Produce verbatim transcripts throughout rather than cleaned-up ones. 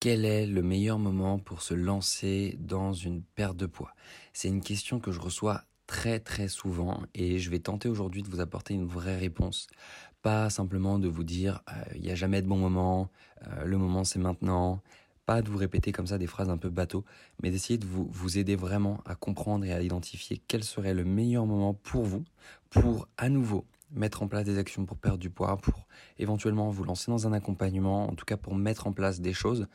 Quel est le meilleur moment pour se lancer dans une perte de poids? C'est une question que je reçois très très souvent et je vais tenter aujourd'hui de vous apporter une vraie réponse. Pas simplement de vous dire euh, « il n'y a jamais de bon moment euh, »,« le moment c'est maintenant », pas de vous répéter comme ça des phrases un peu bateau, mais d'essayer de vous, vous aider vraiment à comprendre et à identifier quel serait le meilleur moment pour vous, pour à nouveau mettre en place des actions pour perdre du poids, pour éventuellement vous lancer dans un accompagnement, en tout cas pour mettre en place des choses.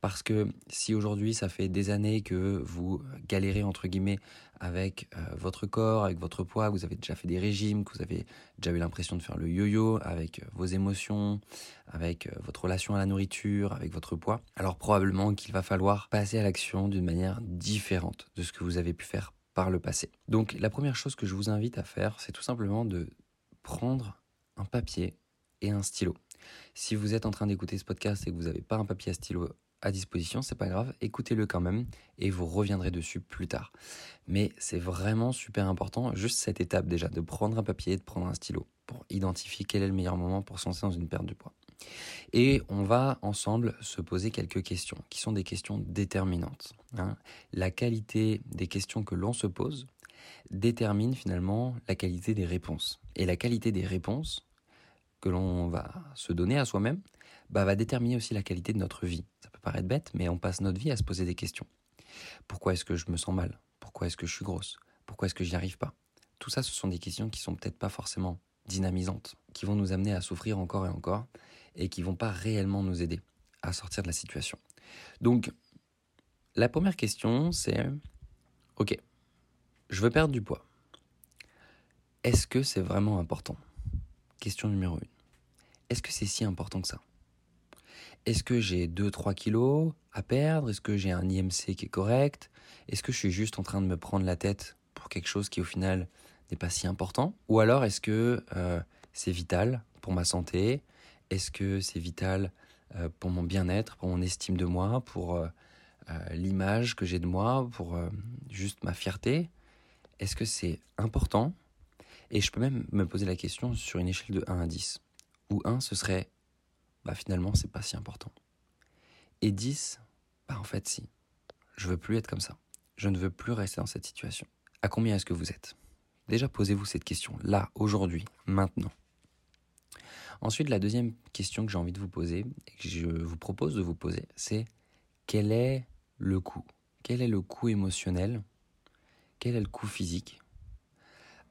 Parce que si aujourd'hui ça fait des années que vous galérez entre guillemets avec euh, votre corps, avec votre poids, que vous avez déjà fait des régimes, que vous avez déjà eu l'impression de faire le yo-yo avec vos émotions, avec euh, votre relation à la nourriture, avec votre poids, alors probablement qu'il va falloir passer à l'action d'une manière différente de ce que vous avez pu faire par le passé. Donc la première chose que je vous invite à faire, c'est tout simplement de prendre un papier et un stylo. Si vous êtes en train d'écouter ce podcast et que vous n'avez pas un papier à stylo à disposition, c'est pas grave, écoutez-le quand même et vous reviendrez dessus plus tard. Mais c'est vraiment super important, juste cette étape déjà, de prendre un papier et de prendre un stylo pour identifier quel est le meilleur moment pour se lancer dans une perte de poids. Et on va ensemble se poser quelques questions, qui sont des questions déterminantes, hein. La qualité des questions que l'on se pose détermine finalement la qualité des réponses. Et la qualité des réponses que l'on va se donner à soi-même bah, va déterminer aussi la qualité de notre vie. Ça peut paraître bête, mais on passe notre vie à se poser des questions. Pourquoi est-ce que je me sens mal? Pourquoi est-ce que je suis grosse? Pourquoi est-ce que j'y arrive pas? Tout ça, ce sont des questions qui sont peut-être pas forcément dynamisantes, qui vont nous amener à souffrir encore et encore et qui vont pas réellement nous aider à sortir de la situation. Donc, la première question, c'est « Ok, je veux perdre du poids. Est-ce que c'est vraiment important ?» Question numéro un. Est-ce que c'est si important que ça? Est-ce que j'ai deux trois kilos à perdre? Est-ce que j'ai un I M C qui est correct? Est-ce que je suis juste en train de me prendre la tête pour quelque chose qui au final n'est pas si important? Ou alors est-ce que euh, c'est vital pour ma santé? Est-ce que c'est vital euh, pour mon bien-être, pour mon estime de moi, pour euh, euh, l'image que j'ai de moi, pour euh, juste ma fierté? Est-ce que c'est important? Et je peux même me poser la question sur une échelle de un à dix. Où un, ce serait, bah finalement, c'est pas si important. Et dix, bah en fait, si. Je veux plus être comme ça. Je ne veux plus rester dans cette situation. À combien est-ce que vous êtes? Déjà, posez-vous cette question, là, aujourd'hui, maintenant. Ensuite, la deuxième question que j'ai envie de vous poser, et que je vous propose de vous poser, c'est quel est le coût? Quel est le coût émotionnel? Quel est le coût physique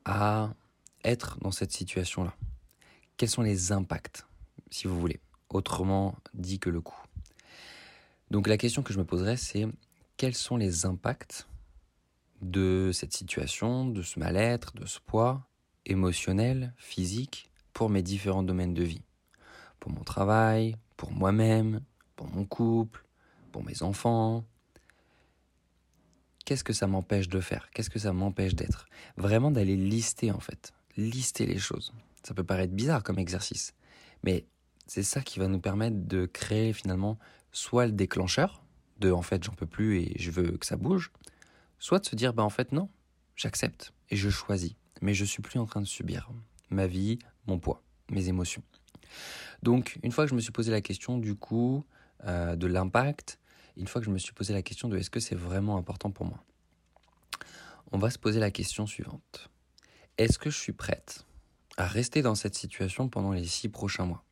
à être dans cette situation-là? Quels sont les impacts, si vous voulez, autrement dit que le coût? Donc la question que je me poserais, c'est quels sont les impacts de cette situation, de ce mal-être, de ce poids émotionnel, physique, pour mes différents domaines de vie? Pour mon travail, pour moi-même, pour mon couple, pour mes enfants. Qu'est-ce que ça m'empêche de faire? Qu'est-ce que ça m'empêche d'être? Vraiment d'aller lister en fait, lister les choses. Ça peut paraître bizarre comme exercice, mais c'est ça qui va nous permettre de créer finalement soit le déclencheur de en fait j'en peux plus et je veux que ça bouge, soit de se dire bah en fait non, j'accepte et je choisis, mais je suis plus en train de subir ma vie, mon poids, mes émotions. Donc une fois que je me suis posé la question du coût, euh, de l'impact, une fois que je me suis posé la question de est-ce que c'est vraiment important pour moi, on va se poser la question suivante. Est-ce que je suis prête à rester dans cette situation pendant les six prochains mois?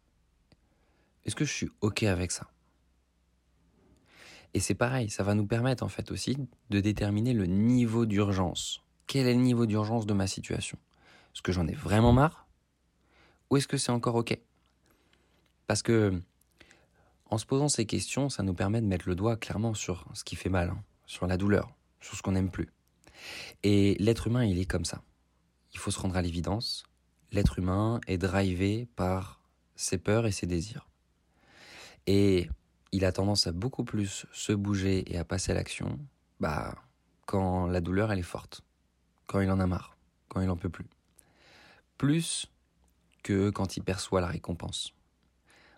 Est-ce que je suis OK avec ça? Et c'est pareil, ça va nous permettre en fait aussi de déterminer le niveau d'urgence. Quel est le niveau d'urgence de ma situation? Est-ce que j'en ai vraiment marre? Ou est-ce que c'est encore OK? Parce que en se posant ces questions, ça nous permet de mettre le doigt clairement sur ce qui fait mal, hein, sur la douleur, sur ce qu'on n'aime plus. Et l'être humain, il est comme ça. Il faut se rendre à l'évidence. L'être humain est drivé par ses peurs et ses désirs. Et il a tendance à beaucoup plus se bouger et à passer à l'action bah, quand la douleur elle est forte, quand il en a marre, quand il n'en peut plus. Plus que quand il perçoit la récompense.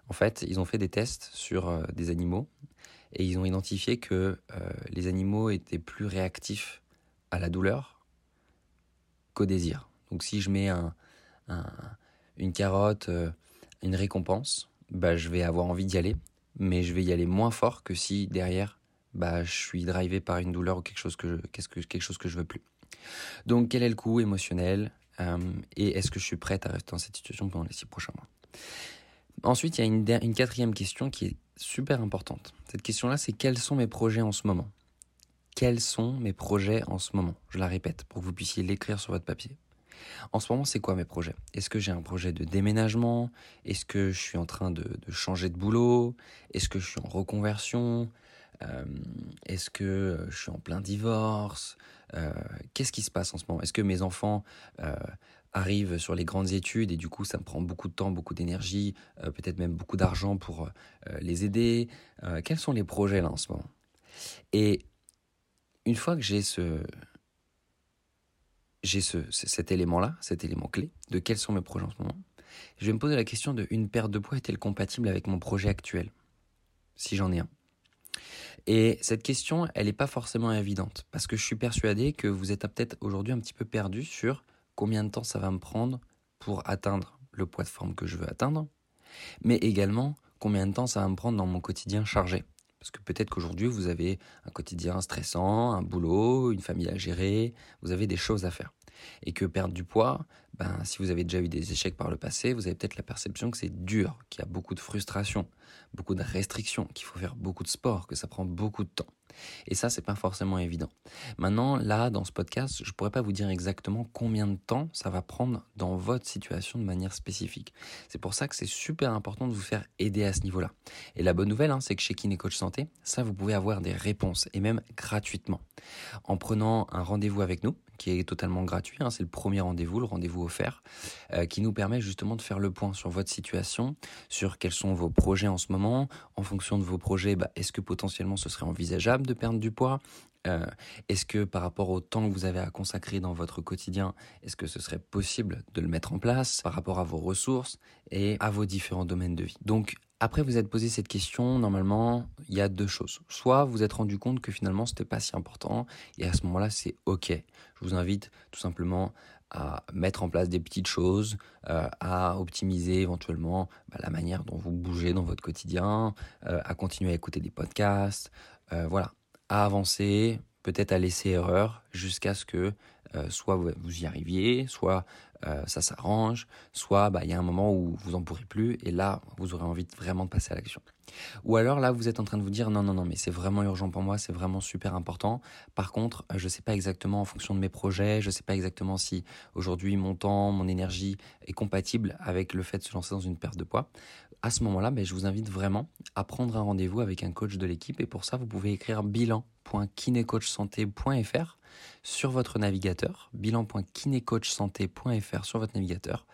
En fait, ils ont fait des tests sur euh, des animaux et ils ont identifié que euh, les animaux étaient plus réactifs à la douleur qu'au désir. Donc si je mets un, un, une carotte, euh, une récompense, bah, je vais avoir envie d'y aller. mais je vais y aller moins fort que si derrière, bah, je suis drivé par une douleur ou quelque chose que je, quelque chose que je veux plus. Donc, quel est le coût émotionnel euh, et est-ce que je suis prête à rester dans cette situation pendant les six prochains mois ? Ensuite, il y a une, une quatrième question qui est super importante. Cette question-là, c'est quels sont mes projets en ce moment ? Quels sont mes projets en ce moment ? Je la répète pour que vous puissiez l'écrire sur votre papier. En ce moment, c'est quoi mes projets ? Est-ce que j'ai un projet de déménagement ? Est-ce que je suis en train de, de changer de boulot ? Est-ce que je suis en reconversion ? Euh, est-ce que je suis en plein divorce ? euh, Qu'est-ce qui se passe en ce moment ? Est-ce que mes enfants euh, arrivent sur les grandes études et du coup, ça me prend beaucoup de temps, beaucoup d'énergie, euh, peut-être même beaucoup d'argent pour euh, les aider ? euh, Quels sont les projets là en ce moment ? Et une fois que j'ai ce... j'ai ce, cet élément-là, cet élément clé, de quels sont mes projets en ce moment, je vais me poser la question de une perte de poids est-elle compatible avec mon projet actuel, si j'en ai un. Et cette question, elle n'est pas forcément évidente, parce que je suis persuadé que vous êtes peut-être aujourd'hui un petit peu perdu sur combien de temps ça va me prendre pour atteindre le poids de forme que je veux atteindre, mais également combien de temps ça va me prendre dans mon quotidien chargé. Parce que peut-être qu'aujourd'hui, vous avez un quotidien stressant, un boulot, une famille à gérer, vous avez des choses à faire. Et que perdre du poids, ben, si vous avez déjà eu des échecs par le passé, vous avez peut-être la perception que c'est dur, qu'il y a beaucoup de frustration, beaucoup de restrictions, qu'il faut faire beaucoup de sport, que ça prend beaucoup de temps. Et ça, c'est pas forcément évident. Maintenant, là, dans ce podcast, je pourrais pas vous dire exactement combien de temps ça va prendre dans votre situation de manière spécifique. C'est pour ça que c'est super important de vous faire aider à ce niveau-là. Et la bonne nouvelle, hein, c'est que chez Kiné Coach Santé, ça, vous pouvez avoir des réponses et même gratuitement en prenant un rendez-vous avec nous qui est totalement gratuit. Hein, c'est le premier rendez-vous, le rendez-vous offert euh, qui nous permet justement de faire le point sur votre situation, sur quels sont vos projets en ce moment. En fonction de vos projets, bah, est-ce que potentiellement ce serait envisageable de perdre du poids ? Euh, est-ce que par rapport au temps que vous avez à consacrer dans votre quotidien, est-ce que ce serait possible de le mettre en place par rapport à vos ressources et à vos différents domaines de vie ? Donc, après vous êtes posé cette question, normalement, il y a deux choses. Soit vous êtes rendu compte que finalement, c'était pas si important et à ce moment-là, c'est OK. Je vous invite tout simplement à mettre en place des petites choses, euh, à optimiser éventuellement bah, la manière dont vous bougez dans votre quotidien, euh, à continuer à écouter des podcasts, euh, voilà. À avancer, peut-être à laisser erreur jusqu'à ce que euh, soit vous y arriviez, soit euh, ça s'arrange, soit bah, il y a un moment où vous n'en pourrez plus et là, vous aurez envie de vraiment de passer à l'action. Ou alors là, vous êtes en train de vous dire « Non, non, non, mais c'est vraiment urgent pour moi, c'est vraiment super important. Par contre, je ne sais pas exactement en fonction de mes projets, je ne sais pas exactement si aujourd'hui, mon temps, mon énergie est compatible avec le fait de se lancer dans une perte de poids. » À ce moment-là, ben, je vous invite vraiment à prendre un rendez-vous avec un coach de l'équipe et pour ça, vous pouvez écrire bilan point kinecoachsante point fr sur votre navigateur, bilan point kinecoachsante point fr sur votre navigateur.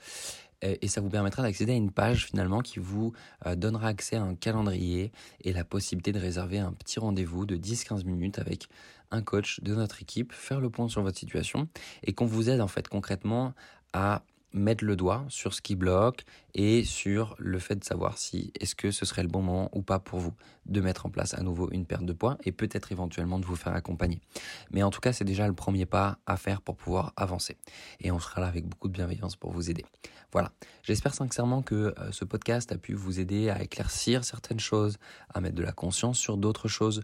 Et ça vous permettra d'accéder à une page finalement qui vous donnera accès à un calendrier et la possibilité de réserver un petit rendez-vous de dix à quinze minutes avec un coach de notre équipe, faire le point sur votre situation et qu'on vous aide en fait concrètement à mettre le doigt sur ce qui bloque et sur le fait de savoir si est-ce que ce serait le bon moment ou pas pour vous de mettre en place à nouveau une perte de poids et peut-être éventuellement de vous faire accompagner. Mais en tout cas, c'est déjà le premier pas à faire pour pouvoir avancer. Et on sera là avec beaucoup de bienveillance pour vous aider. Voilà. J'espère sincèrement que ce podcast a pu vous aider à éclaircir certaines choses, à mettre de la conscience sur d'autres choses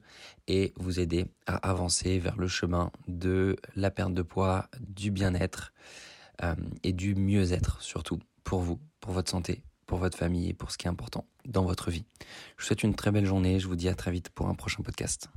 et vous aider à avancer vers le chemin de la perte de poids, du bien-être, Euh, et du mieux-être surtout pour vous, pour votre santé, pour votre famille et pour ce qui est important dans votre vie. Je vous souhaite une très belle journée, je vous dis à très vite pour un prochain podcast.